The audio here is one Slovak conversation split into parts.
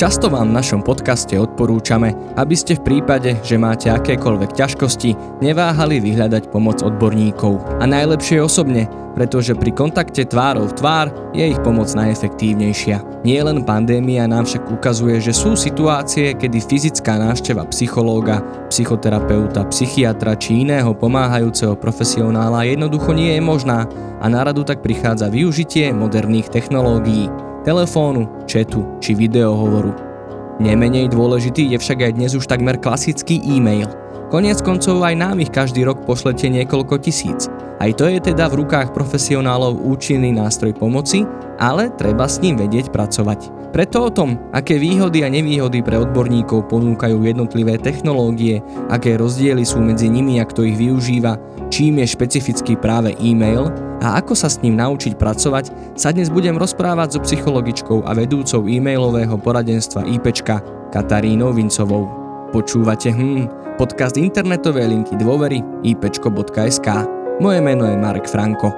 Často vám v našom podcaste odporúčame, aby ste v prípade, že máte akékoľvek ťažkosti, neváhali vyhľadať pomoc odborníkov. A najlepšie osobne, pretože pri kontakte tvárov v tvár je ich pomoc najefektívnejšia. Nie len pandémia nám však ukazuje, že sú situácie, kedy fyzická návšteva psychológa, psychoterapeuta, psychiatra či iného pomáhajúceho profesionála jednoducho nie je možná a na radu tak prichádza využitie moderných technológií. Telefónu, chatu či videohovoru. Nemenej dôležitý je však aj dnes už takmer klasický e-mail. Koniec koncov aj nám ich každý rok pošlete niekoľko tisíc. Aj to je teda v rukách profesionálov účinný nástroj pomoci, ale treba s ním vedieť pracovať. Preto o tom, aké výhody a nevýhody pre odborníkov ponúkajú jednotlivé technológie, aké rozdiely sú medzi nimi a kto ich využíva, čím je špecifický práve e-mail a ako sa s ním naučiť pracovať, sa dnes budem rozprávať so psychologičkou a vedúcou e-mailového poradenstva IPčka Katarínou Vincovou. Počúvate podcast internetovej linky dôvery ipcko.sk. Moje meno je Marek Franko.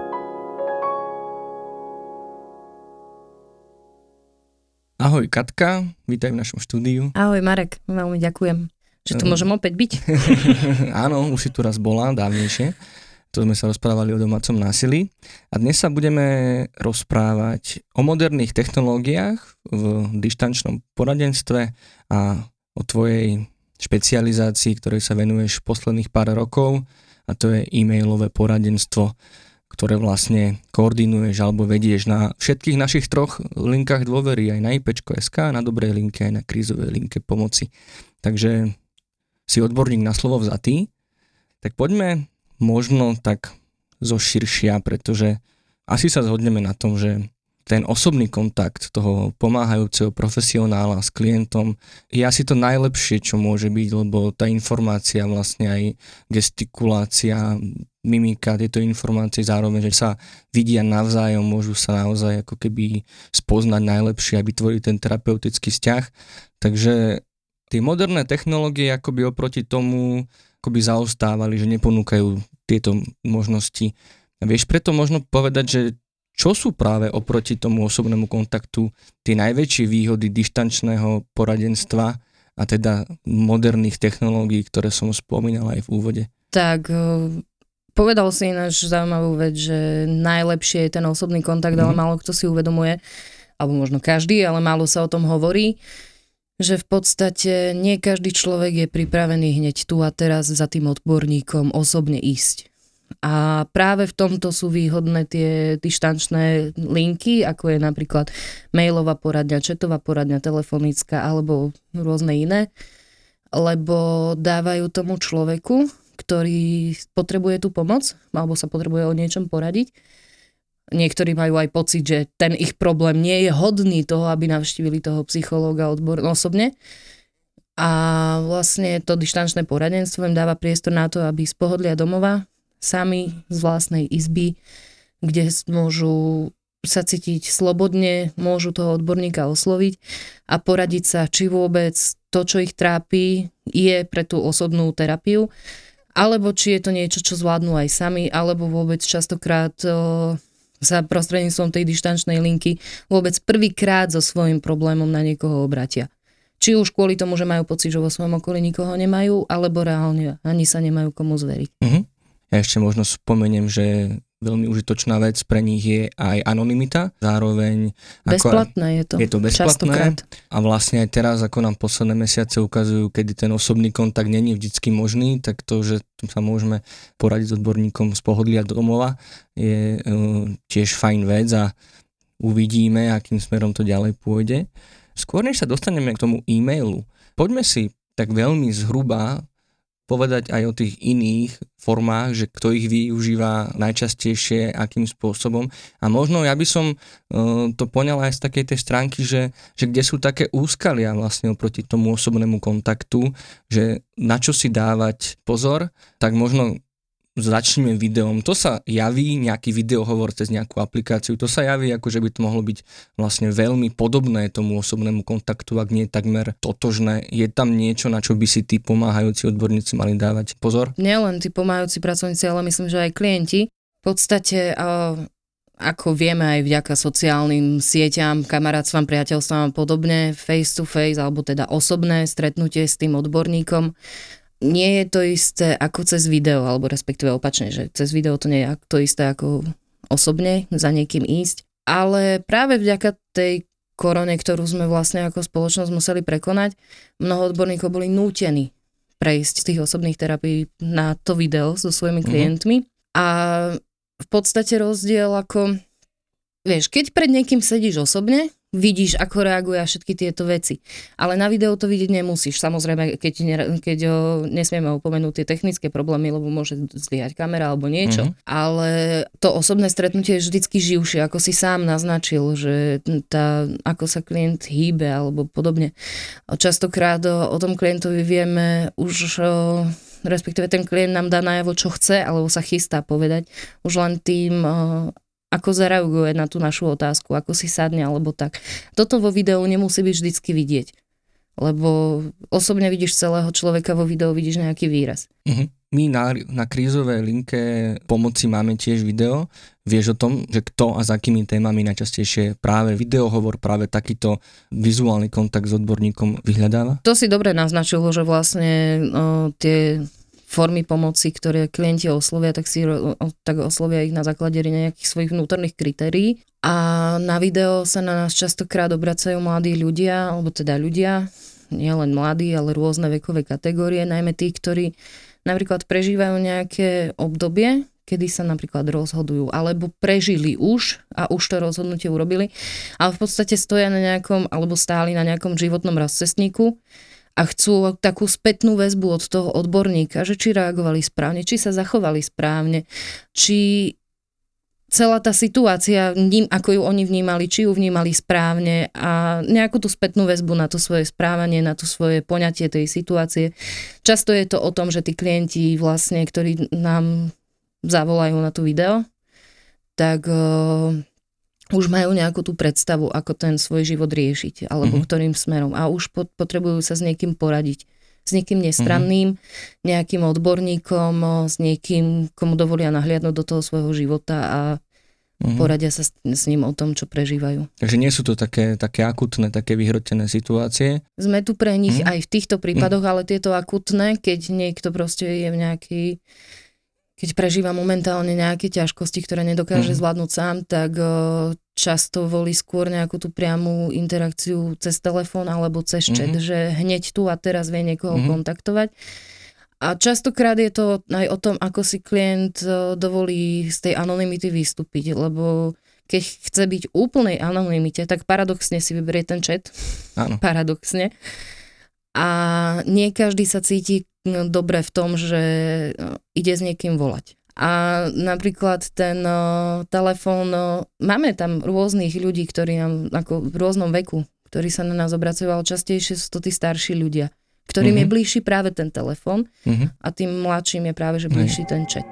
Ahoj Katka, vítaj v našom štúdiu. Ahoj Marek, veľmi ďakujem, že tu môžem opäť byť. Áno, už si tu raz bola, dávnejšie. Tu sme sa rozprávali o domácom násilí. A dnes sa budeme rozprávať o moderných technológiách v dištančnom poradenstve a o tvojej špecializácii, ktorej sa venuješ posledných pár rokov. A to je e-mailové poradenstvo, ktoré vlastne koordinuješ alebo vedieš na všetkých našich troch linkách dôvery, aj na ipčko.sk, na Dobrej linke, aj na Krízovej linke pomoci. Takže si odborník na slovo vzatý. Tak poďme možno tak zo širšia, pretože asi sa zhodneme na tom, že ten osobný kontakt toho pomáhajúceho profesionála s klientom je asi to najlepšie, čo môže byť, lebo tá informácia, vlastne aj gestikulácia, mimika, tieto informácie zároveň, že sa vidia navzájom, môžu sa naozaj ako keby spoznať najlepšie a vytvoriť ten terapeutický vzťah. Takže tie moderné technológie akoby oproti tomu akoby zaostávali, že neponúkajú tieto možnosti. A vieš, preto možno povedať, že čo sú práve oproti tomu osobnému kontaktu tie najväčšie výhody dištančného poradenstva a teda moderných technológií, ktoré som spomínal aj v úvode? Tak, povedal si ináč zaujímavú vec, že najlepšie je ten osobný kontakt, ale málo kto si uvedomuje, alebo možno každý, ale málo sa o tom hovorí, že v podstate nie každý človek je pripravený hneď tu a teraz za tým odborníkom osobne ísť. A práve v tomto sú výhodné tie dištančné linky, ako je napríklad mailová poradňa, chatová poradňa, telefonická alebo rôzne iné, lebo dávajú tomu človeku, ktorý potrebuje tú pomoc alebo sa potrebuje o niečom poradiť. Niektorí majú aj pocit, že ten ich problém nie je hodný toho, aby navštívili toho psychológa osobne. A vlastne to dištančné poradenstvo im dáva priestor na to, aby z pohodlia domova sami z vlastnej izby, kde môžu sa cítiť slobodne, môžu toho odborníka osloviť a poradiť sa, či vôbec to, čo ich trápi, je pre tú osobnú terapiu, alebo či je to niečo, čo zvládnu aj sami, alebo vôbec častokrát sa prostredníctvom tej dištančnej linky vôbec prvýkrát so svojím problémom na niekoho obratia. Či už kvôli tomu, že majú pocit, že vo svojom okolí nikoho nemajú, alebo reálne ani sa nemajú komu zveriť. Mhm. Ja ešte možno spomeniem, že veľmi užitočná vec pre nich je aj anonymita. Zároveň bezplatné je to. Je to bezplatné. Častokrát. A vlastne aj teraz, ako nám posledné mesiace ukazujú, kedy ten osobný kontakt není vždycky možný, tak to, že sa môžeme poradiť s odborníkom z pohodlia domova, je tiež fajn vec a uvidíme, akým smerom to ďalej pôjde. Skôr než sa dostaneme k tomu e-mailu, poďme si tak veľmi zhruba povedať aj o tých iných formách, že kto ich využíva najčastejšie, akým spôsobom. A možno ja by som to poňal aj z takej tej stránky, že kde sú také úskalia vlastne oproti tomu osobnému kontaktu, že na čo si dávať pozor, tak možno začneme videom. To sa javí, nejaký videohovor cez nejakú aplikáciu, to sa javí, akože by to mohlo byť vlastne veľmi podobné tomu osobnému kontaktu, ak nie takmer totožné. Je tam niečo, na čo by si tí pomáhajúci odborníci mali dávať pozor? Nielen tí pomáhajúci pracovníci, ale myslím, že aj klienti. V podstate ako vieme aj vďaka sociálnym sieťam, kamarátstvám, priateľstvám a podobne, face to face, alebo teda osobné stretnutie s tým odborníkom, nie je to isté ako cez video, alebo respektíve opačne, že cez video to nie je to isté ako osobne za niekým ísť. Ale práve vďaka tej korone, ktorú sme vlastne ako spoločnosť museli prekonať, mnoho odborníkov boli nútení prejsť z tých osobných terapií na to video so svojimi klientmi. A v podstate rozdiel ako, vieš, keď pred niekým sedíš osobne, vidíš, ako reaguje a všetky tieto veci. Ale na videu to vidieť nemusíš. Samozrejme, keď nesmieme opomenúť tie technické problémy, lebo môže zlyhať kamera alebo niečo. Ale to osobné stretnutie je vždycky živšie, ako si sám naznačil, že ako sa klient hýbe alebo podobne. Častokrát o tom klientovi vieme už... respektíve ten klient nám dá najavo, čo chce, alebo sa chystá povedať. Už len tým, ako zareaguje na tú našu otázku, ako si sadne, alebo tak. Toto vo videu nemusí byť vždycky vidieť, lebo osobne vidíš celého človeka, vo videu vidíš nejaký výraz. My na krízovej linke pomoci máme tiež video. Vieš o tom, že kto a za akými témami najčastejšie práve videohovor, práve takýto vizuálny kontakt s odborníkom vyhľadáva? To si dobre naznačilo, že vlastne tie formy pomoci, ktoré klienti oslovia, tak oslovia ich na základe nejakých svojich vnútorných kritérií. A na video sa na nás častokrát obracajú mladí ľudia, alebo teda ľudia, nielen mladí, ale rôzne vekové kategórie, najmä tí, ktorí napríklad prežívajú nejaké obdobie, kedy sa napríklad rozhodujú, alebo prežili už a už to rozhodnutie urobili, ale v podstate stoja na nejakom, alebo stáli na nejakom životnom rozcestníku a chcú takú spätnú väzbu od toho odborníka, že či reagovali správne, či sa zachovali správne, či celá tá situácia, ako ju oni vnímali, či ju vnímali správne a nejakú tú spätnú väzbu na to svoje správanie, na to svoje poňatie tej situácie. Často je to o tom, že tí klienti vlastne, ktorí nám zavolajú na to video, tak už majú nejakú tú predstavu, ako ten svoj život riešiť, alebo ktorým smerom. A už potrebujú sa s niekým poradiť. S niekým nestranným, nejakým odborníkom, s niekým, komu dovolia nahliadnúť do toho svojho života a poradia sa s ním o tom, čo prežívajú. Takže nie sú to také akutné, také vyhrotené situácie? Sme tu pre nich aj v týchto prípadoch, ale tieto akutné, keď niekto proste je v nejakej... Keď prežíva momentálne nejaké ťažkosti, ktoré nedokáže zvládnuť sám, tak často volí skôr nejakú tú priamu interakciu cez telefón alebo cez chat, že hneď tu a teraz vie niekoho kontaktovať. A častokrát je to aj o tom, ako si klient dovolí z tej anonymity vystúpiť, lebo keď chce byť úplnej anonymite, tak paradoxne si vyberie ten chat. Áno. Paradoxne. A nie každý sa cíti dobre v tom, že ide s niekým volať. A napríklad ten telefón, máme tam rôznych ľudí, ktorí nám, ako v rôznom veku, ktorí sa na nás obracujú, ale častejšie sú to tí starší ľudia, ktorým je bližší práve ten telefón a tým mladším je práve, že bližší ten chat.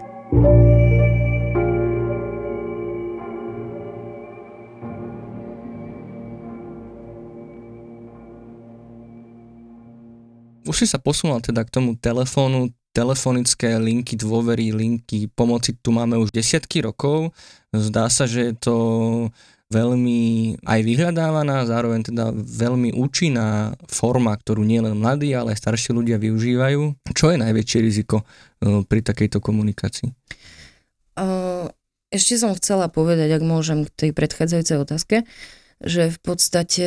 Už si sa posunula teda k tomu telefónu, telefonické linky dôvery, linky pomoci, tu máme už desiatky rokov. Zdá sa, že je to veľmi aj vyhľadávaná, zároveň teda veľmi účinná forma, ktorú nielen mladí, ale aj starší ľudia využívajú. Čo je najväčšie riziko pri takejto komunikácii? Ešte som chcela povedať, ak môžem, k tej predchádzajúcej otázke, že v podstate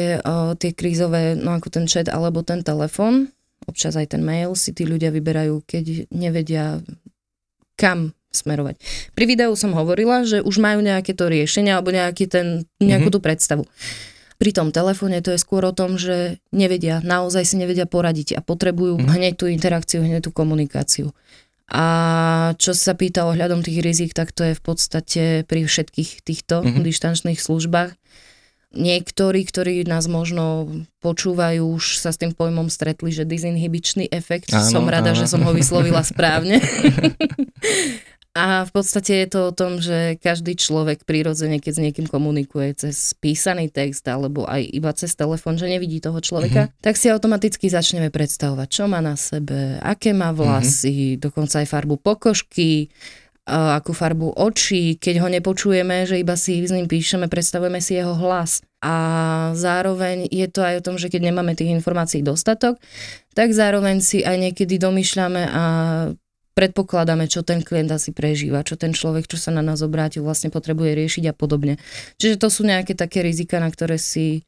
tie krízové, no ako ten chat alebo ten telefón, občas aj ten mail si tí ľudia vyberajú, keď nevedia, kam smerovať. Pri videu som hovorila, že už majú nejaké to riešenie alebo nejakú tú predstavu. Pri tom telefóne to je skôr o tom, že naozaj si nevedia poradiť a potrebujú hneď tú interakciu, hneď tú komunikáciu. A čo sa pýta ohľadom tých rizik, tak to je v podstate pri všetkých týchto dištančných službách. Niektorí, ktorí nás možno počúvajú, už sa s tým pojmom stretli, že dizinhibičný efekt. Som rada, že som ho vyslovila správne. A v podstate je to o tom, že každý človek prirodzene, keď s niekým komunikuje cez písaný text alebo aj iba cez telefón, že nevidí toho človeka, tak si automaticky začneme predstavovať, čo má na sebe, aké má vlasy, dokonca aj farbu pokožky, akú farbu očí, keď ho nepočujeme, že iba si s ním píšeme, predstavujeme si jeho hlas. A zároveň je to aj o tom, že keď nemáme tých informácií dostatok, tak zároveň si aj niekedy domýšľame a predpokladáme, čo ten klient asi prežíva, čo ten človek, čo sa na nás obrátil, vlastne potrebuje riešiť a podobne. Čiže to sú nejaké také rizika, na ktoré si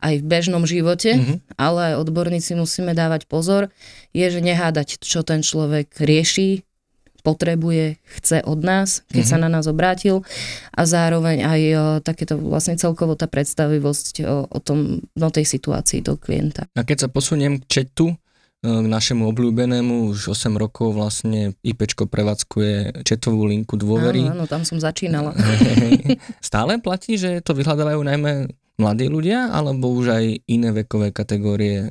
aj v bežnom živote, ale aj odborníci musíme dávať pozor, je, že nehádať, čo ten človek rieši, potrebuje, chce od nás, keď sa na nás obrátil, a zároveň aj takéto vlastne celkovo tá predstavivosť o tom, no tej situácii toho klienta. A keď sa posuniem k chatu, k našemu obľúbenému, už 8 rokov vlastne IPčko prevádzkuje chatovú linku dôvery. Áno, tam som začínala. Stále platí, že to vyhľadávajú najmä mladí ľudia, alebo už aj iné vekové kategórie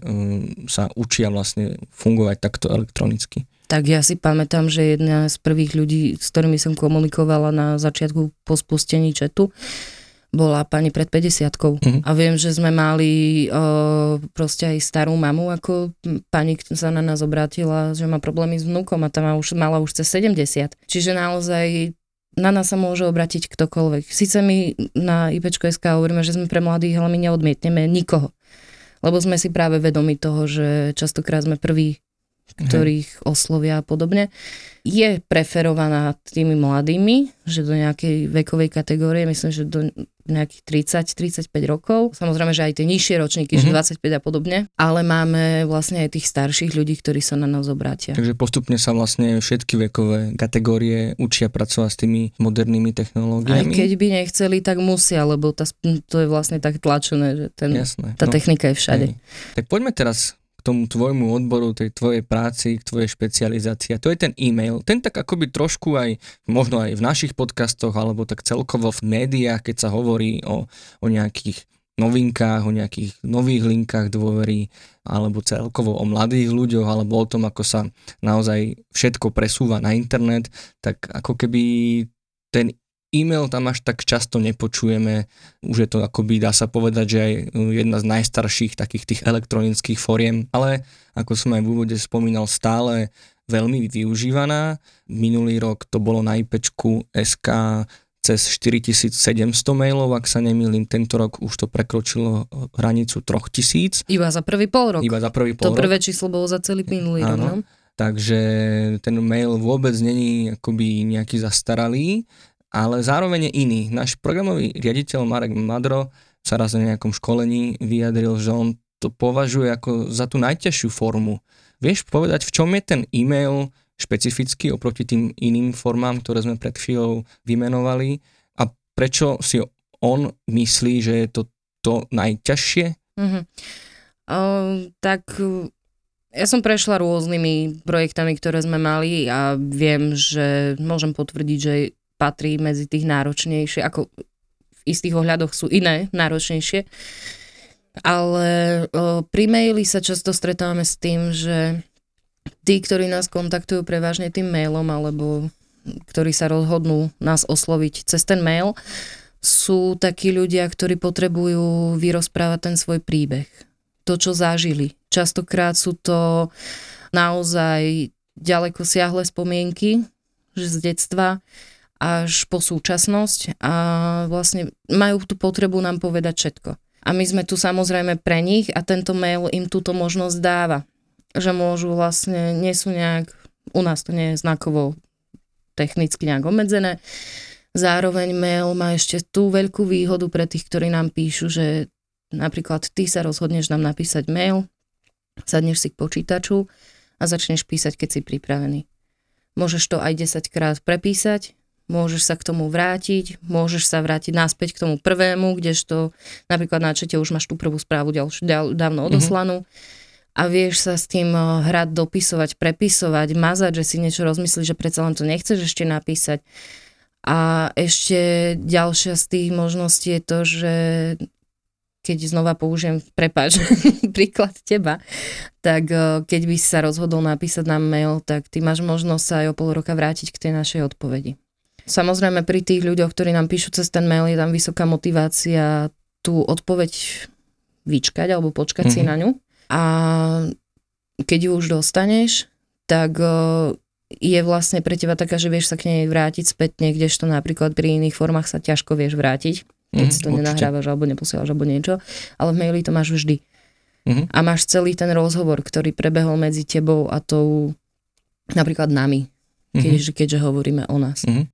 sa učia vlastne fungovať takto elektronicky? Tak ja si pamätám, že jedna z prvých ľudí, s ktorými som komunikovala na začiatku po spustení chatu, bola pani pred 50-kou. A viem, že sme mali proste aj starú mamu, ako pani sa na nás obrátila, že má problémy s vnúkom a tam mala už cez 70. Čiže naozaj na nás sa môže obrátiť ktokoľvek. Sice my na ipčko.sk hovoríme, že sme pre mladých, ale my neodmietneme nikoho. Lebo sme si práve vedomi toho, že častokrát sme prví, ktorých oslovia a podobne. Je preferovaná tými mladými, že do nejakej vekovej kategórie, myslím, že do nejakých 30-35 rokov. Samozrejme, že aj tie nižšie ročníky, že 25 a podobne. Ale máme vlastne aj tých starších ľudí, ktorí sa na nás obrátia. Takže postupne sa vlastne všetky vekové kategórie učia pracovať s tými modernými technológiami. Aj keď by nechceli, tak musia, lebo to je vlastne tak tlačené, že tá technika je všade. Tak poďme teraz tomu tvojmu odboru, tej tvojej práci, k tvojej špecializácii. A to je ten e-mail. Ten tak akoby trošku aj, možno aj v našich podcastoch, alebo tak celkovo v médiách, keď sa hovorí o nejakých novinkách, o nejakých nových linkách dôvery, alebo celkovo o mladých ľuďoch, alebo o tom, ako sa naozaj všetko presúva na internet, tak ako keby ten e-mail tam až tak často nepočujeme. Už je to akoby, dá sa povedať, že aj jedna z najstarších takých tých elektronických foriem, ale ako som aj v úvode spomínal, stále veľmi využívaná. Minulý rok to bolo na IPčku.sk cez 4700 mailov, ak sa nemýlim, tento rok už to prekročilo hranicu 3000. Iba za prvý pol rok. To prvé číslo bolo za celý minulý rok, no? Takže ten mail vôbec není akoby nejaký zastaralý, ale zároveň je iný. Náš programový riaditeľ Marek Madro sa raz na nejakom školení vyjadril, že on to považuje ako za tú najťažšiu formu. Vieš povedať, v čom je ten e-mail špecificky oproti tým iným formám, ktoré sme pred chvíľou vymenovali, a prečo si on myslí, že je to to najťažšie? Ja som prešla rôznymi projektami, ktoré sme mali, a viem, že môžem potvrdiť, že patrí medzi tých náročnejšie, ako v istých ohľadoch sú iné náročnejšie. Ale pri maili sa často stretávame s tým, že tí, ktorí nás kontaktujú prevažne tým mailom, alebo ktorí sa rozhodnú nás osloviť cez ten mail, sú takí ľudia, ktorí potrebujú vyrozprávať ten svoj príbeh. To, čo zažili. Častokrát sú to naozaj ďaleko siahle spomienky, že z detstva až po súčasnosť, a vlastne majú tú potrebu nám povedať všetko. A my sme tu samozrejme pre nich a tento mail im túto možnosť dáva. Že môžu vlastne, nie sú nejak, u nás to nie je znakovo technicky nejak obmedzené. Zároveň mail má ešte tú veľkú výhodu pre tých, ktorí nám píšu, že napríklad ty sa rozhodneš nám napísať mail, sadneš si k počítaču a začneš písať, keď si pripravený. Môžeš to aj 10-krát prepísať, môžeš sa k tomu vrátiť, naspäť k tomu prvému, kdežto napríklad na čete už máš tú prvú správu dávno odoslanú a vieš sa s tým hrať, dopisovať, prepisovať, mazať, že si niečo rozmyslíš, že predsa len to nechceš ešte napísať. A ešte ďalšia z tých možností je to, že keď znova použijem, prepáč, príklad teba, tak keď by si sa rozhodol napísať nám mail, tak ty máš možnosť sa aj o pol roka vrátiť k tej našej odpovedi. Samozrejme, pri tých ľuďoch, ktorí nám píšu cez ten mail, je tam vysoká motivácia tú odpoveď vyčkať alebo počkať si na ňu. A keď ju už dostaneš, tak je vlastne pre teba taká, že vieš sa k nej vrátiť spätne, kdežto napríklad pri iných formách sa ťažko vieš vrátiť, keď si to nenahrávaš alebo neposielaš alebo niečo, ale v maili to máš vždy. Mm-hmm. A máš celý ten rozhovor, ktorý prebehol medzi tebou a tou napríklad nami, keďže hovoríme o nás. Mm-hmm.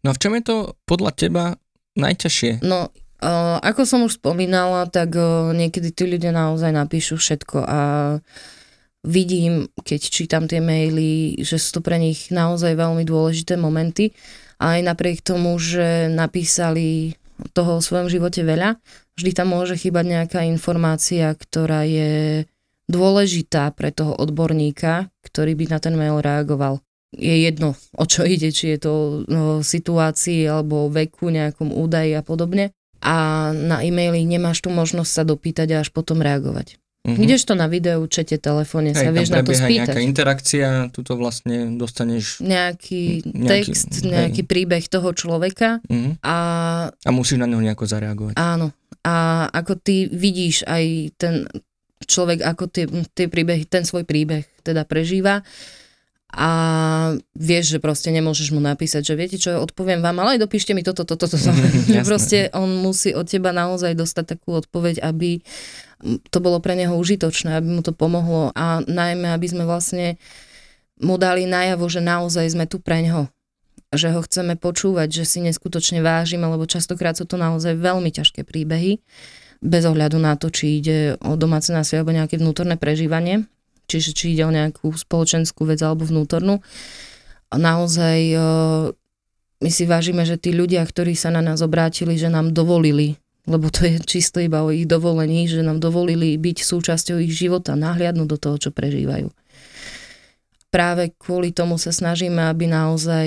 No a v čom je to podľa teba najťažšie? No, ako som už spomínala, tak niekedy tí ľudia naozaj napíšu všetko a vidím, keď čítam tie maily, že sú to pre nich naozaj veľmi dôležité momenty. A aj napriek tomu, že napísali toho o svojom živote veľa, vždy tam môže chýbať nejaká informácia, ktorá je dôležitá pre toho odborníka, ktorý by na ten mail reagoval. Je jedno, o čo ide, či je to o situácii alebo veku, nejakom údaji a podobne. A na e-maili nemáš tú možnosť sa dopýtať a až potom reagovať. Mm-hmm. Kdežto na videu, čete, telefóne sa vieš na to spýtať. Nejaká interakcia, tu to vlastne dostaneš nejaký text, nejaký príbeh toho človeka. Mm-hmm. A musíš na neho nejako zareagovať. Áno. A ako ty vidíš aj ten človek, ako tie príbehy, ten svoj príbeh teda prežíva a vieš, že proste nemôžeš mu napísať, že viete čo, ja odpoviem vám, ale aj dopíšte mi toto. Proste on musí od teba naozaj dostať takú odpoveď, aby to bolo pre neho užitočné, aby mu to pomohlo a najmä, aby sme vlastne mu dali najavo, že naozaj sme tu pre neho. Že ho chceme počúvať, že si neskutočne vážime, lebo častokrát sú to naozaj veľmi ťažké príbehy, bez ohľadu na to, či ide o domáce násilie alebo nejaké vnútorné prežívanie. Čiže či ide o nejakú spoločenskú vec alebo vnútornú. A naozaj my si vážime, že tí ľudia, ktorí sa na nás obrátili, že nám dovolili, lebo to je čisto iba o ich dovolení, že nám dovolili byť súčasťou ich života, nahliadnúť do toho, čo prežívajú. Práve kvôli tomu sa snažíme, aby naozaj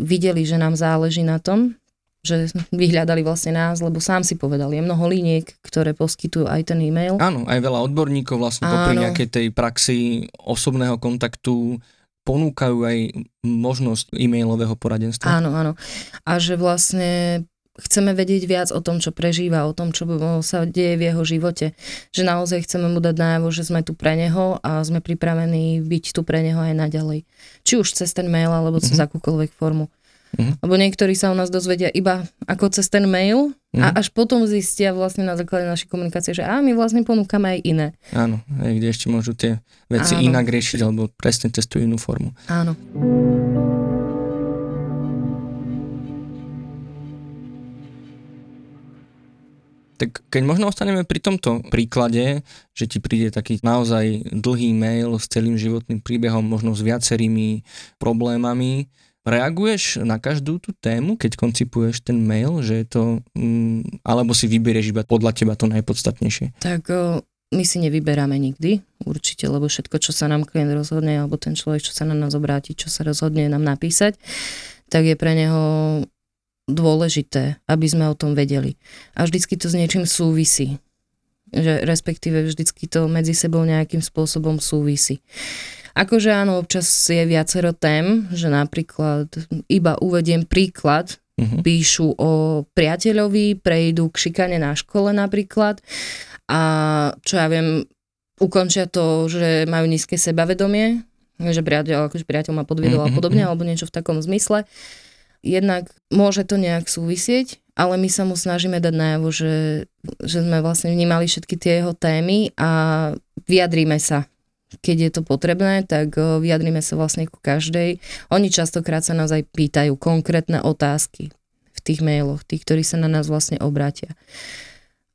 videli, že nám záleží na tom, že vyhľadali vlastne nás, lebo sám si povedal, je mnoho liniek, ktoré poskytujú aj ten e-mail. Áno, aj veľa odborníkov vlastne popri nejakej tej praxi osobného kontaktu ponúkajú aj možnosť e-mailového poradenstva. Áno. A že vlastne chceme vedieť viac o tom, čo prežíva, o tom, čo sa deje v jeho živote. Že naozaj chceme mu dať najavo, že sme tu pre neho a sme pripravení byť tu pre neho aj naďalej. Či už cez ten mail, alebo cez akúkoľvek formu. Mm-hmm. Lebo niektorí sa o nás dozvedia iba ako cez ten mail a až potom zistia vlastne na základe našej komunikácie, že my vlastne ponúkame aj iné. Áno, aj kde ešte môžu tie veci inak riešiť alebo presne cez tú inú formu. Áno. Tak keď možno ostaneme pri tomto príklade, že ti príde taký naozaj dlhý mail s celým životným príbehom, možno s viacerými problémami, reaguješ na každú tú tému, keď koncipuješ ten mail, že je to, alebo si vyberieš iba podľa teba to najpodstatnejšie? Tak my si nevyberáme nikdy, určite, lebo všetko, čo sa nám klient rozhodne, alebo ten človek, čo sa na nás obráti, čo sa rozhodne nám napísať, tak je pre neho dôležité, aby sme o tom vedeli. A vždycky to s niečím súvisí. Že respektíve vždycky to medzi sebou nejakým spôsobom súvisí. Akože áno, občas je viacero tém, že napríklad, iba uvediem príklad, píšu o priateľovi, prejdú k šikane na škole napríklad a čo ja viem, ukončia to, že majú nízke sebavedomie, že priateľ ma podviedol a podobne, alebo niečo v takom zmysle. Jednak môže to nejak súvisieť, ale my sa mu snažíme dať najavo, že sme vlastne vnímali všetky tie jeho témy a vyjadríme sa. Keď je to potrebné, tak vyjadrime sa vlastne ku každej. Oni častokrát sa nás aj pýtajú konkrétne otázky v tých mailoch, tí, ktorí sa na nás vlastne obrátia.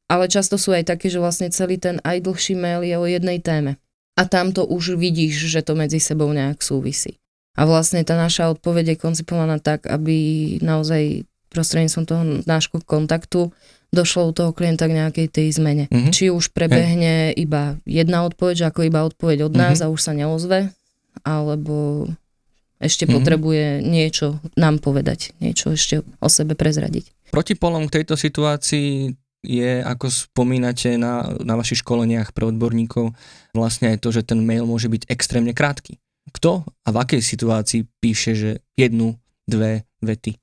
Ale často sú aj také, že vlastne celý ten aj dlhší mail je o jednej téme. A tam to už vidíš, že to medzi sebou nejak súvisí. A vlastne tá naša odpoveď je koncipovaná tak, aby naozaj prostredníctvom toho nášho kontaktu došlo u toho klienta k nejakej tej zmene. Mm-hmm. Či už prebehne iba jedna odpoveď, že ako iba odpoveď od nás a už sa neozve, alebo ešte potrebuje niečo nám povedať, niečo ešte o sebe prezradiť. Protipolom k tejto situácii je, ako spomínate na vašich školeniach pre odborníkov, vlastne aj to, že ten mail môže byť extrémne krátky. Kto a v akej situácii píše, že 1-2 vety?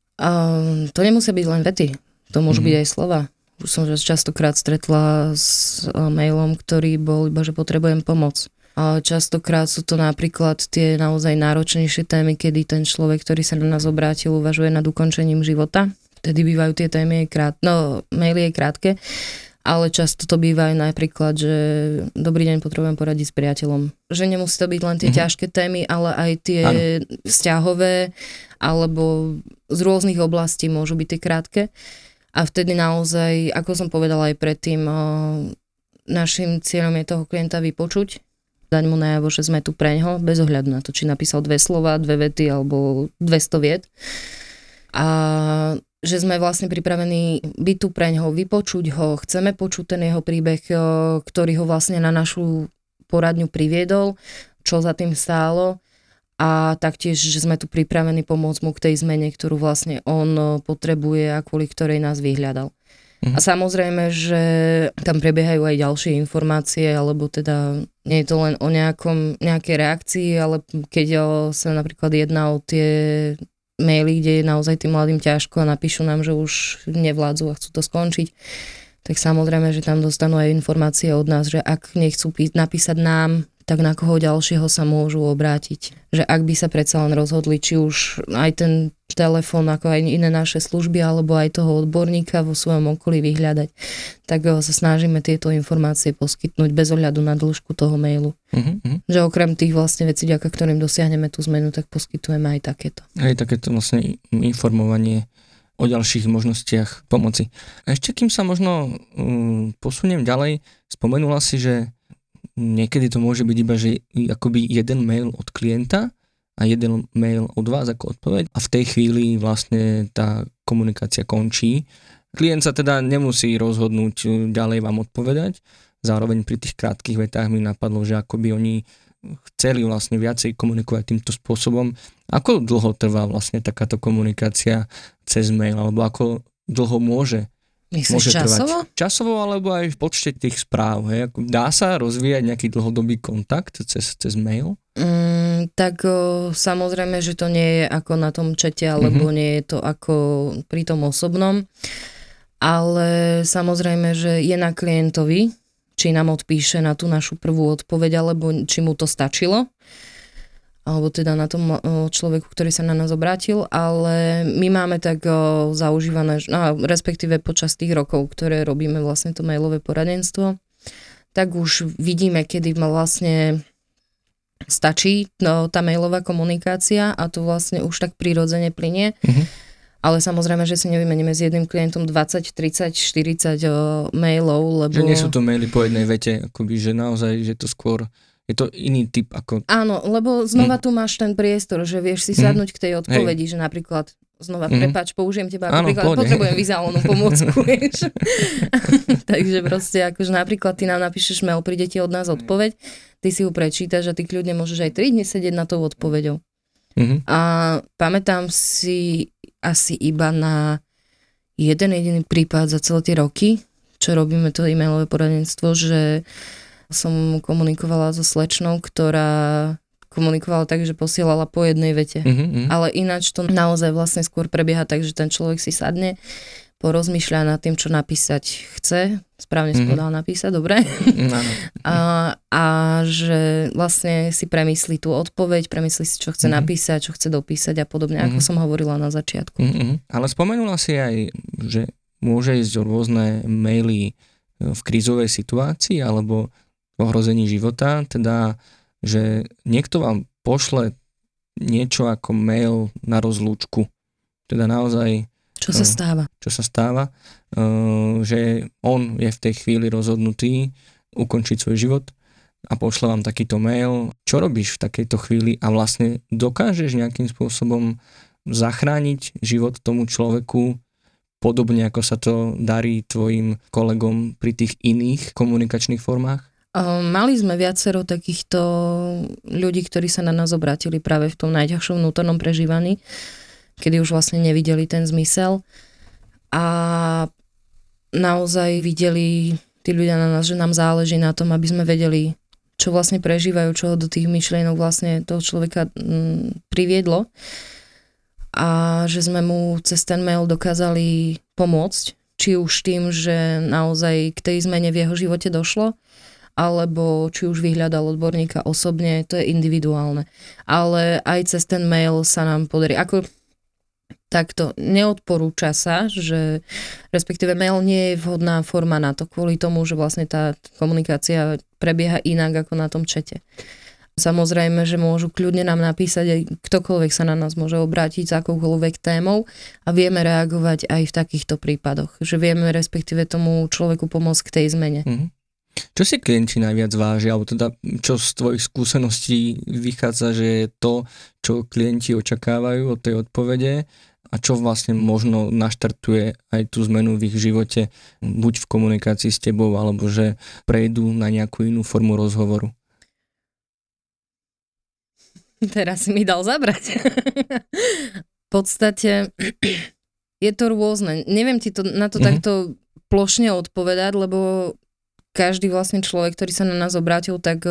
To nemusia byť len vety. To môžu byť aj slova. Už som častokrát stretla s mailom, ktorý bol iba, že potrebujem pomoc. Častokrát sú to napríklad tie naozaj náročnejšie témy, kedy ten človek, ktorý sa na nás obrátil, uvažuje nad ukončením života. Vtedy bývajú tie témy maily je krátke, ale často to býva aj napríklad, že dobrý deň, potrebujem poradiť s priateľom. Že nemusí to byť len tie ťažké témy, ale aj tie vzťahové, alebo z rôznych oblastí môžu byť tie krátke. A vtedy naozaj, ako som povedala aj predtým, našim cieľom je toho klienta vypočuť, dať mu najavo, že sme tu preňho, bez ohľadu na to, či napísal 2 slova, 2 vety alebo 200 viet. A že sme vlastne pripravení byť tu preňho, vypočuť ho, chceme počuť ten jeho príbeh, ktorý ho vlastne na našu poradňu priviedol, čo za tým stálo, a taktiež, že sme tu pripravení pomôcť mu k tej zmene, ktorú vlastne on potrebuje a kvôli ktorej nás vyhľadal. A samozrejme, že tam prebiehajú aj ďalšie informácie, alebo teda nie je to len o nejakej reakcii, ale keď sa napríklad jedná o tie maily, kde je naozaj tým mladým ťažko a napíšu nám, že už nevládzu a chcú to skončiť, tak samozrejme, že tam dostanú aj informácie od nás, že ak nechcú napísať nám, tak na koho ďalšieho sa môžu obrátiť. Že ak by sa predsa len rozhodli, či už aj ten telefón, ako aj iné naše služby, alebo aj toho odborníka vo svojom okolí vyhľadať, tak sa snažíme tieto informácie poskytnúť bez ohľadu na dĺžku toho mailu. Mm-hmm. Že okrem tých vlastne vecí, vďaka ktorým dosiahneme tú zmenu, tak poskytujeme aj takéto. Aj takéto vlastne informovanie o ďalších možnostiach pomoci. A ešte kým sa možno posuniem ďalej, spomenula si, že niekedy to môže byť iba, že akoby jeden mail od klienta a jeden mail od vás ako odpoveď a v tej chvíli vlastne tá komunikácia končí. Klient sa teda nemusí rozhodnúť ďalej vám odpovedať. Zároveň pri tých krátkych vetách mi napadlo, že akoby oni chceli vlastne viacej komunikovať týmto spôsobom. Ako dlho trvá vlastne takáto komunikácia cez mail, alebo ako dlho môže? Myslíš časovo? Časovo alebo aj v počte tých správ. Hej? Dá sa rozvíjať nejaký dlhodobý kontakt cez mail? Tak samozrejme, že to nie je ako na tom čete, alebo nie je to ako pri tom osobnom. Ale samozrejme, že je na klientovi, či nám odpíše na tú našu prvú odpoveď, alebo či mu to stačilo. Alebo teda na tom človeku, ktorý sa na nás obrátil, ale my máme tak zaužívané, respektíve počas tých rokov, ktoré robíme vlastne to mailové poradenstvo, tak už vidíme, kedy vlastne stačí tá mailová komunikácia a to vlastne už tak prirodzene plynie. Mhm. Ale samozrejme, že si nevymeníme s jedným klientom 20, 30, 40 mailov, lebo... Že nie sú to maily po jednej vete, akoby, že naozaj, že to skôr... Je to iný typ ako... Áno, lebo znova tu máš ten priestor, že vieš si sadnúť k tej odpovedi, že napríklad znova, prepáč, použijem teba ako príklad, potrebujem vizuálnu pomôcku, vieš. Takže proste akože napríklad ty nám napíšeš mail, príde ti od nás odpoveď, ty si ju prečítaš a ty kľudne môžeš aj 3 dni sedieť na tou odpoveďou. A pamätám si asi iba na jeden jediný prípad za celé tie roky, čo robíme to e-mailové poradenstvo, že som komunikovala so slečnou, ktorá komunikovala tak, že posielala po jednej vete. Ale ináč to naozaj vlastne skôr prebieha tak, že ten človek si sadne, porozmýšľa nad tým, čo napísať chce. Správne som podal napísať, dobre. A že vlastne si premyslí tú odpoveď, premyslí si, čo chce napísať, čo chce dopísať a podobne, ako som hovorila na začiatku. Ale spomenula si aj, že môže ísť o rôzne maily v krízovej situácii alebo ohrození života, teda, že niekto vám pošle niečo ako mail na rozlúčku. Teda naozaj... Čo sa stáva. Že on je v tej chvíli rozhodnutý ukončiť svoj život a pošle vám takýto mail. Čo robíš v takejto chvíli a vlastne dokážeš nejakým spôsobom zachrániť život tomu človeku, podobne ako sa to darí tvojim kolegom pri tých iných komunikačných formách? Mali sme viacero takýchto ľudí, ktorí sa na nás obrátili práve v tom najťažšom vnútornom prežívaní, kedy už vlastne nevideli ten zmysel a naozaj videli tí ľudia na nás, že nám záleží na tom, aby sme vedeli, čo vlastne prežívajú, čo do tých myšlienok vlastne toho človeka priviedlo a že sme mu cez ten mail dokázali pomôcť, či už tým, že naozaj k tej zmene v jeho živote došlo, alebo či už vyhľadal odborníka osobne, to je individuálne. Ale aj cez ten mail sa nám podarí. Ako takto neodporúča sa, že respektíve mail nie je vhodná forma na to, kvôli tomu, že vlastne tá komunikácia prebieha inak ako na tom čete. Samozrejme, že môžu kľudne nám napísať, aj ktokoľvek sa na nás môže obrátiť s akoukoľvek témou a vieme reagovať aj v takýchto prípadoch, že vieme respektíve tomu človeku pomôcť k tej zmene. Mm-hmm. Čo si klienti najviac vážia, alebo teda čo z tvojich skúseností vychádza, že je to, čo klienti očakávajú od tej odpovede a čo vlastne možno naštartuje aj tú zmenu v ich živote, buď v komunikácii s tebou, alebo že prejdú na nejakú inú formu rozhovoru? Teraz si mi dal zabrať. V podstate je to rôzne. Neviem ti to, na to takto plošne odpovedať, lebo každý vlastne človek, ktorý sa na nás obrátil, tak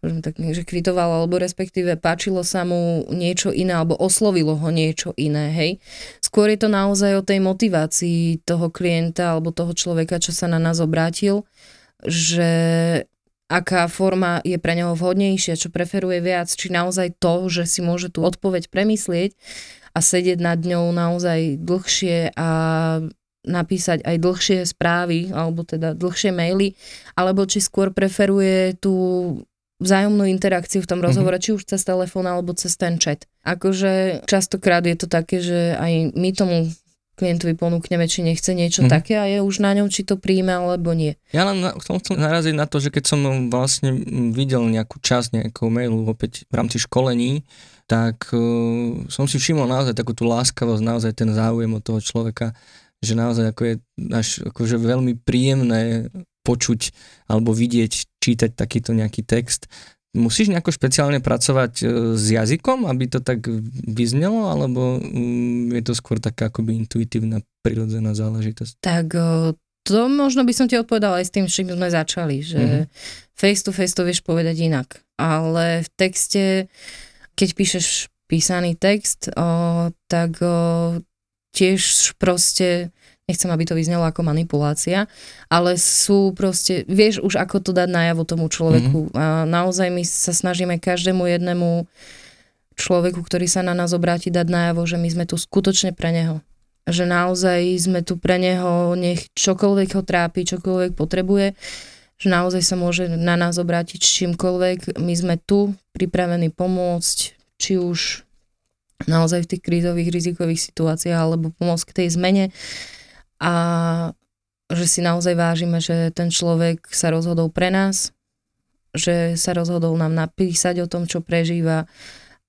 že kvitoval, alebo respektíve páčilo sa mu niečo iné, alebo oslovilo ho niečo iné, hej. Skôr je to naozaj o tej motivácii toho klienta, alebo toho človeka, čo sa na nás obrátil, že aká forma je pre neho vhodnejšia, čo preferuje viac, či naozaj to, že si môže tú odpoveď premyslieť a sedieť nad ňou naozaj dlhšie a napísať aj dlhšie správy, alebo teda dlhšie maily, alebo či skôr preferuje tú vzájomnú interakciu v tom rozhovore, či už cez telefón, alebo cez ten chat. Akože častokrát je to také, že aj my tomu klientovi ponúkneme, či nechce niečo také a je už na ňom, či to príjme, alebo nie. Ja len chcem naraziť na to, že keď som vlastne videl nejakú časť nejakého mailu opäť v rámci školení, tak som si všimol naozaj takú tú láskavosť, naozaj ten záujem od toho človeka, že naozaj ako je až akože veľmi príjemné počuť alebo vidieť, čítať takýto nejaký text. Musíš nejako špeciálne pracovať s jazykom, aby to tak vyznelo, alebo je to skôr taká akoby intuitívna, prirodzená záležitosť? Tak to možno by som ti odpovedala aj s tým, s čím sme začali, že face to face to vieš povedať inak. Ale v texte, keď píšeš písaný text, tak tiež proste nechcem, aby to vyznelo ako manipulácia, ale sú proste, vieš už ako to dať najavo tomu človeku. A naozaj my sa snažíme každému jednému človeku, ktorý sa na nás obráti, dať najavo, že my sme tu skutočne pre neho. Že naozaj sme tu pre neho, nech čokoľvek ho trápi, čokoľvek potrebuje, že naozaj sa môže na nás obrátiť čímkoľvek. My sme tu pripravení pomôcť, či už naozaj v tých krízových, rizikových situáciách, alebo pomôcť k tej zmene. A že si naozaj vážime, že ten človek sa rozhodol pre nás, že sa rozhodol nám napísať o tom, čo prežíva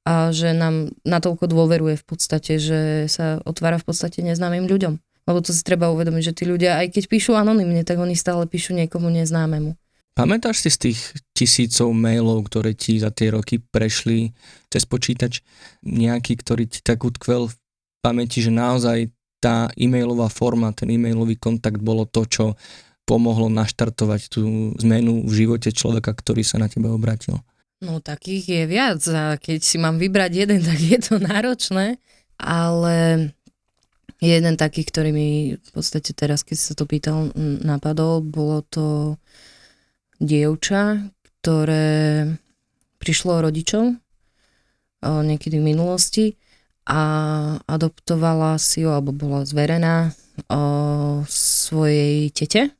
a že nám natoľko dôveruje v podstate, že sa otvára v podstate neznámym ľuďom. Lebo to si treba uvedomiť, že tí ľudia, aj keď píšu anonymne, tak oni stále píšu niekomu neznámemu. Pamätáš si z tých tisícov mailov, ktoré ti za tie roky prešli cez počítač, nejaký, ktorý ti tak utkvel v pamäti, že naozaj tá e-mailová forma, ten e-mailový kontakt bolo to, čo pomohlo naštartovať tú zmenu v živote človeka, ktorý sa na teba obrátil? No takých je viac a keď si mám vybrať jeden, tak je to náročné, ale jeden taký, ktorý mi v podstate teraz, keď sa to pýtal, napadol, bolo to dievča, ktoré prišlo o rodičov niekedy v minulosti a adoptovala si ju, alebo bola zverená svojej tete.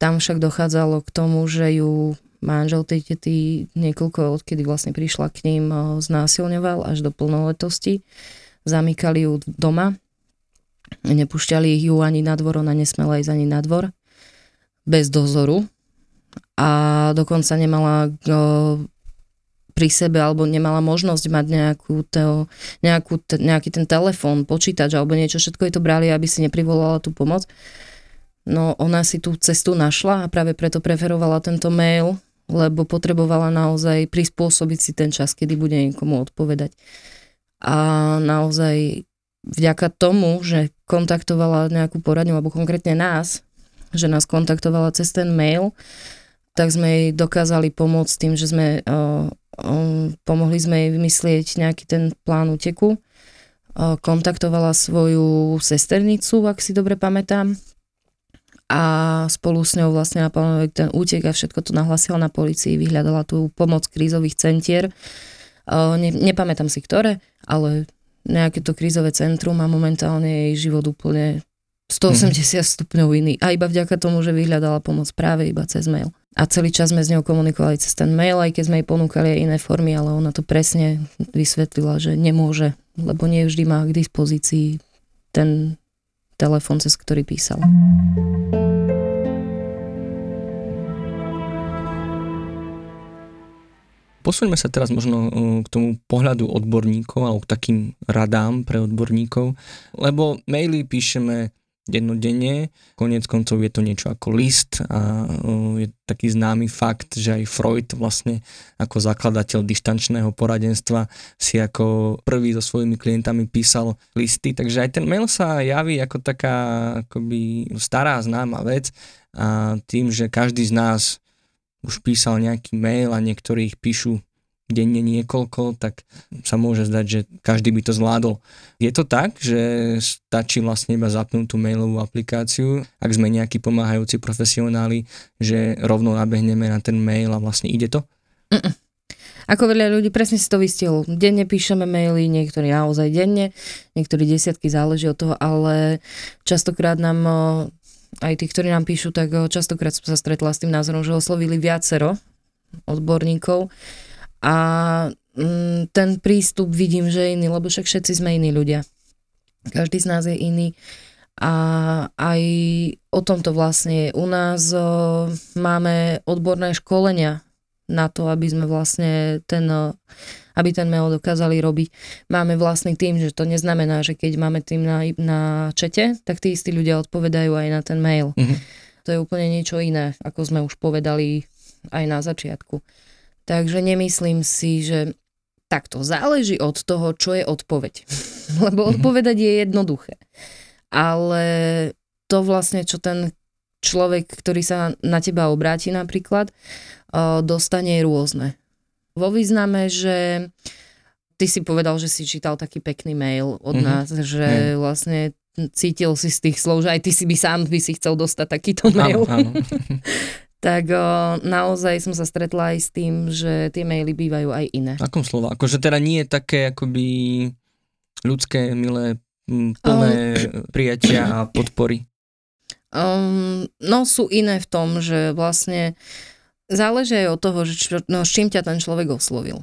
Tam však dochádzalo k tomu, že ju manžel tej tety niekoľko, odkedy vlastne prišla k ním, znásilňoval až do plnoletosti. Zamykali ju doma. Nepúšťali ju ani na dvor, ona nesmela ísť ani na dvor. Bez dozoru. A dokonca nemala pri sebe, alebo nemala možnosť mať nejaký ten telefón, počítač alebo niečo, všetko je to brali, aby si neprivolala tú pomoc. No ona si tú cestu našla a práve preto preferovala tento mail, lebo potrebovala naozaj prispôsobiť si ten čas, kedy bude niekomu odpovedať. A naozaj vďaka tomu, že kontaktovala nejakú poradňu, alebo konkrétne nás, že nás kontaktovala cez ten mail, tak sme jej dokázali pomôcť tým, že sme pomohli sme jej vymyslieť nejaký ten plán úteku. Kontaktovala svoju sesternicu, ak si dobre pamätám, a spolu s ňou vlastne naplánovali ten útek a všetko to nahlasila na polícii, vyhľadala tú pomoc krízových centier. Nepamätám si ktoré, ale nejaké to krízové centrum a momentálne je jej život úplne 180 stupňov iný. A iba vďaka tomu, že vyhľadala pomoc práve iba cez mail. A celý čas sme s ňou komunikovali cez ten mail, aj keď sme jej ponúkali iné formy, ale ona to presne vysvetlila, že nemôže, lebo nie vždy má k dispozícii ten telefón, cez ktorý písala. Posuňme sa teraz možno k tomu pohľadu odborníkov alebo k takým radám pre odborníkov, lebo maily píšeme dennodenne, koniec koncov je to niečo ako list a je taký známy fakt, že aj Freud vlastne ako zakladateľ dištančného poradenstva si ako prvý so svojimi klientami písal listy, takže aj ten mail sa javí ako taká akoby stará známa vec a tým, že každý z nás už písal nejaký mail a niektorí ich píšu denne niekoľko, tak sa môže zdať, že každý by to zvládol. Je to tak, že stačí vlastne iba zapnúť tú mailovú aplikáciu, ak sme nejakí pomáhajúci profesionáli, že rovno nabehneme na ten mail a vlastne ide to? Ako veľa ľudí, presne si to vystihol. Denne píšeme maily, niektorí naozaj denne, niektorí desiatky, záleží od toho, ale častokrát nám... Aj tí, ktorí nám píšu, tak častokrát som sa stretla s tým názorom, že oslovili viacero odborníkov a ten prístup vidím, že je iný, lebo však všetci sme iní ľudia. Každý z nás je iný a aj o tomto vlastne u nás máme odborné školenia na to, aby sme vlastne aby ten mail dokázali robiť. Máme vlastný tým, že to neznamená, že keď máme tým na čete, tak tí istí ľudia odpovedajú aj na ten mail. Mm-hmm. To je úplne niečo iné, ako sme už povedali aj na začiatku. Takže nemyslím si, že takto záleží od toho, čo je odpoveď. Lebo odpovedať je jednoduché. Ale to vlastne, čo ten človek, ktorý sa na teba obráti napríklad, dostane rôzne. Vo význame, že ty si povedal, že si čítal taký pekný mail od nás, že vlastne cítil si z tých slov, že aj ty si by si chcel dostať takýto mail. Áno. Tak naozaj som sa stretla aj s tým, že tie maily bývajú aj iné. Akom slova? Akože teda nie je také akoby ľudské, milé, plné prijatia a podpory? No sú iné v tom, že vlastne záleží aj od toho, že s čím ťa ten človek oslovil.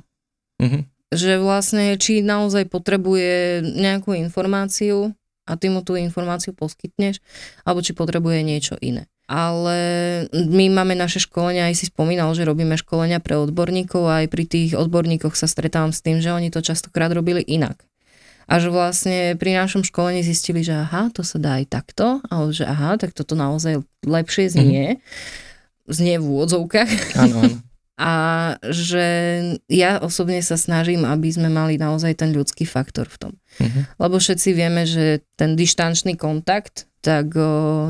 Mm-hmm. Že vlastne, či naozaj potrebuje nejakú informáciu a ty mu tú informáciu poskytneš, alebo či potrebuje niečo iné. Ale my máme naše školenia, aj si spomínal, že robíme školenia pre odborníkov a aj pri tých odborníkoch sa stretávam s tým, že oni to častokrát robili inak. A že vlastne pri našom školení zistili, že aha, to sa dá aj takto, ale že aha, tak toto naozaj lepšie znie. Mm-hmm. Znie v úvodzovkách. Áno. A že ja osobne sa snažím, aby sme mali naozaj ten ľudský faktor v tom. Uh-huh. Lebo všetci vieme, že ten dištančný kontakt, tak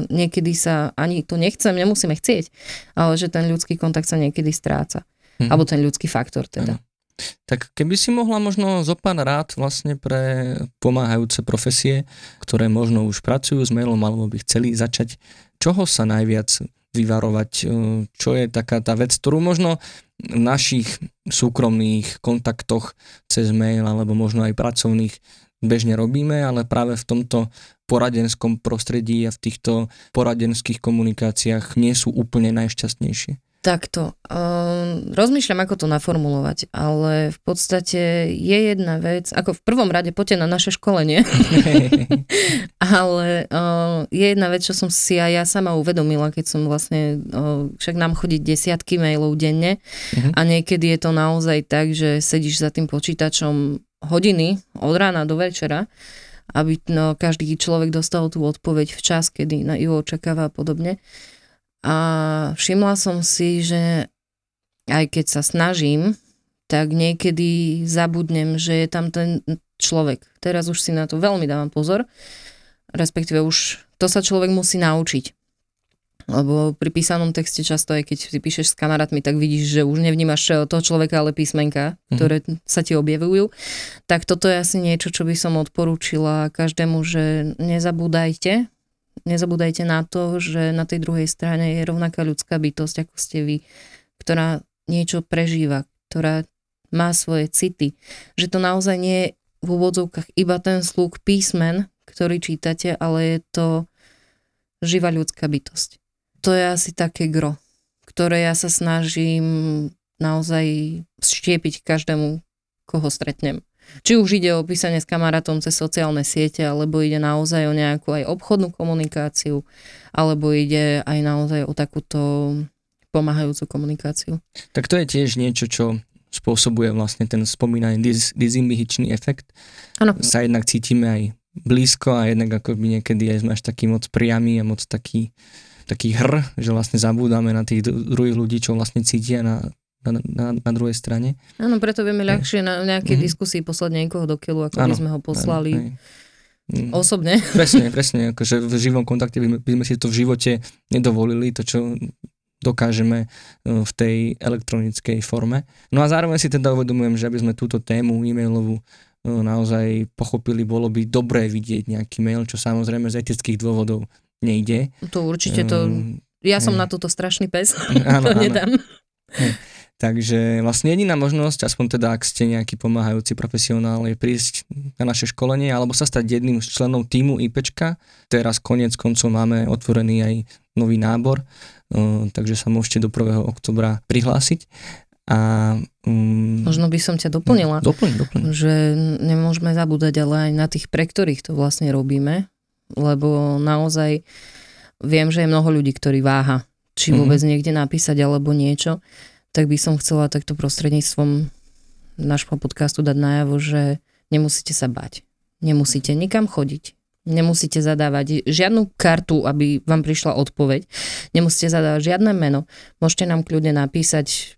niekedy sa, ani to nemusíme chcieť, ale že ten ľudský kontakt sa niekedy stráca. Uh-huh. Alebo ten ľudský faktor teda. Uh-huh. Tak keby si mohla možno zopár rád vlastne pre pomáhajúce profesie, ktoré možno už pracujú s mailom, alebo by chceli začať, čoho sa najviac vyvarovať, čo je taká tá vec, ktorú možno v našich súkromných kontaktoch cez mail, alebo možno aj pracovných bežne robíme, ale práve v tomto poradenskom prostredí a v týchto poradenských komunikáciách nie sú úplne najšťastnejšie. Takto. Rozmýšľam, ako to naformulovať, ale v podstate je jedna vec, ako v prvom rade poďte na naše školenie, ale je jedna vec, čo som si aj ja sama uvedomila, keď som vlastne, však nám chodí desiatky mailov denne a niekedy je to naozaj tak, že sedíš za tým počítačom hodiny od rána do večera, aby každý človek dostal tú odpoveď včas, kedy na ju očakáva a podobne. A všimla som si, že aj keď sa snažím, tak niekedy zabudnem, že je tam ten človek. Teraz už si na to veľmi dávam pozor, respektíve už to sa človek musí naučiť. Lebo pri písanom texte často, aj keď si píšeš s kamarátmi, tak vidíš, že už nevnímaš toho človeka, ale písmenka, ktoré sa ti objavujú. Tak toto je asi niečo, čo by som odporúčila každému, že nezabúdajte Nezabúdajte na to, že na tej druhej strane je rovnaká ľudská bytosť, ako ste vy, ktorá niečo prežíva, ktorá má svoje city. Že to naozaj nie je v úvodzovkách iba ten slúk písmen, ktorý čítate, ale je to živá ľudská bytosť. To je asi také gro, ktoré ja sa snažím naozaj štiepiť každému, koho stretnem. Či už ide o písanie s kamarátom cez sociálne siete, alebo ide naozaj o nejakú aj obchodnú komunikáciu, alebo ide aj naozaj o takúto pomáhajúcu komunikáciu. Tak to je tiež niečo, čo spôsobuje vlastne ten spomínaný disinhibičný efekt. Áno. Sa jednak cítime aj blízko a jednak akoby niekedy aj sme až taký moc priamy a moc taký hr, že vlastne zabúdame na tých druhých ľudí, čo vlastne cítia na druhej strane. Áno, preto vieme ľahšie na nejakej diskusii poslať niekoho do keľu, ako by sme ho poslali osobne. Presne, akože v živom kontakte by sme si to v živote nedovolili, to čo dokážeme v tej elektronickej forme. No a zároveň si teda uvedomujem, že aby sme túto tému e-mailovú naozaj pochopili, bolo by dobré vidieť nejaký mail, čo samozrejme z etických dôvodov nejde. To určite to... Ja som na toto strašný pes. Áno, to nedám. Takže vlastne jediná možnosť, aspoň teda ak ste nejaký pomáhajúci profesionál, je prísť na naše školenie alebo sa stať jedným z členov týmu IPčka. Teraz koniec koncov máme otvorený aj nový nábor, takže sa môžete do 1. októbra prihlásiť. A, možno by som ťa doplnila, že nemôžeme zabúdať ale aj na tých, pre ktorých to vlastne robíme, lebo naozaj viem, že je mnoho ľudí, ktorí váha, či vôbec niekde napísať alebo niečo. Tak by som chcela takto prostredníctvom nášho podcastu dať najavo, že nemusíte sa bať. Nemusíte nikam chodiť. Nemusíte zadávať žiadnu kartu, aby vám prišla odpoveď. Nemusíte zadávať žiadne meno. Môžete nám kľudne napísať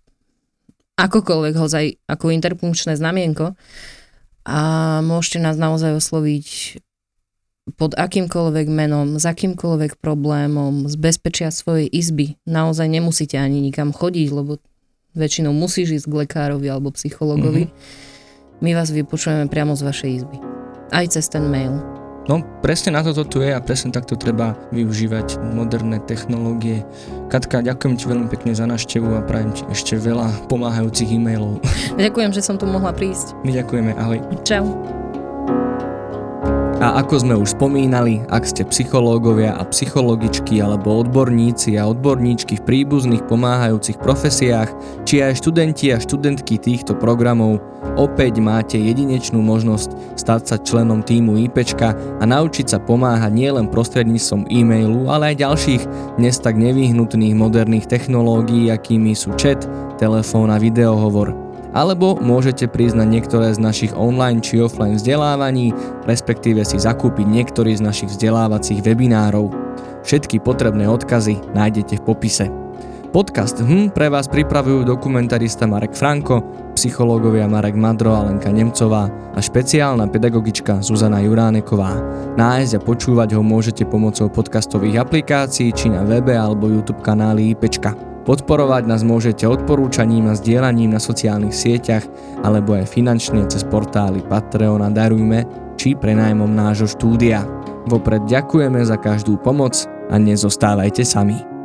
akokoľvek, hozaj ako interpunkčné znamienko a môžete nás naozaj osloviť pod akýmkoľvek menom, s akýmkoľvek problémom, z bezpečia svojej izby. Naozaj nemusíte ani nikam chodiť, lebo väčšinou musíš ísť k lekárovi alebo psychologovi. My vás vypočujeme priamo z vašej izby. Aj cez ten mail. No, presne na toto tu je a presne takto treba využívať moderné technológie. Katka, ďakujem ti veľmi pekne za návštevu a prajem ti ešte veľa pomáhajúcich e-mailov. Ďakujem, že som tu mohla prísť. My ďakujeme, ahoj. Čau. A ako sme už spomínali, ak ste psychológovia a psychologičky alebo odborníci a odborníčky v príbuzných pomáhajúcich profesiách, či aj študenti a študentky týchto programov, opäť máte jedinečnú možnosť stať sa členom týmu IPčka a naučiť sa pomáhať nielen prostredníctvom e-mailu, ale aj ďalších dnes tak nevyhnutných moderných technológií, akými sú chat, telefón a videohovor. Alebo môžete prísť na niektoré z našich online či offline vzdelávaní, respektíve si zakúpiť niektorý z našich vzdelávacích webinárov. Všetky potrebné odkazy nájdete v popise. Podcast pre vás pripravujú dokumentarista Marek Franko, psychológovia Marek Madro a Lenka Nemcová a špeciálna pedagogička Zuzana Juráneková. Nájsť a počúvať ho môžete pomocou podcastových aplikácií či na webe alebo YouTube kanáli IPčka. Podporovať nás môžete odporúčaním a zdieľaním na sociálnych sieťach alebo aj finančne cez portály Patreon a Darujme či prenájmom nášho štúdia. Vopred ďakujeme za každú pomoc a nezostávajte sami.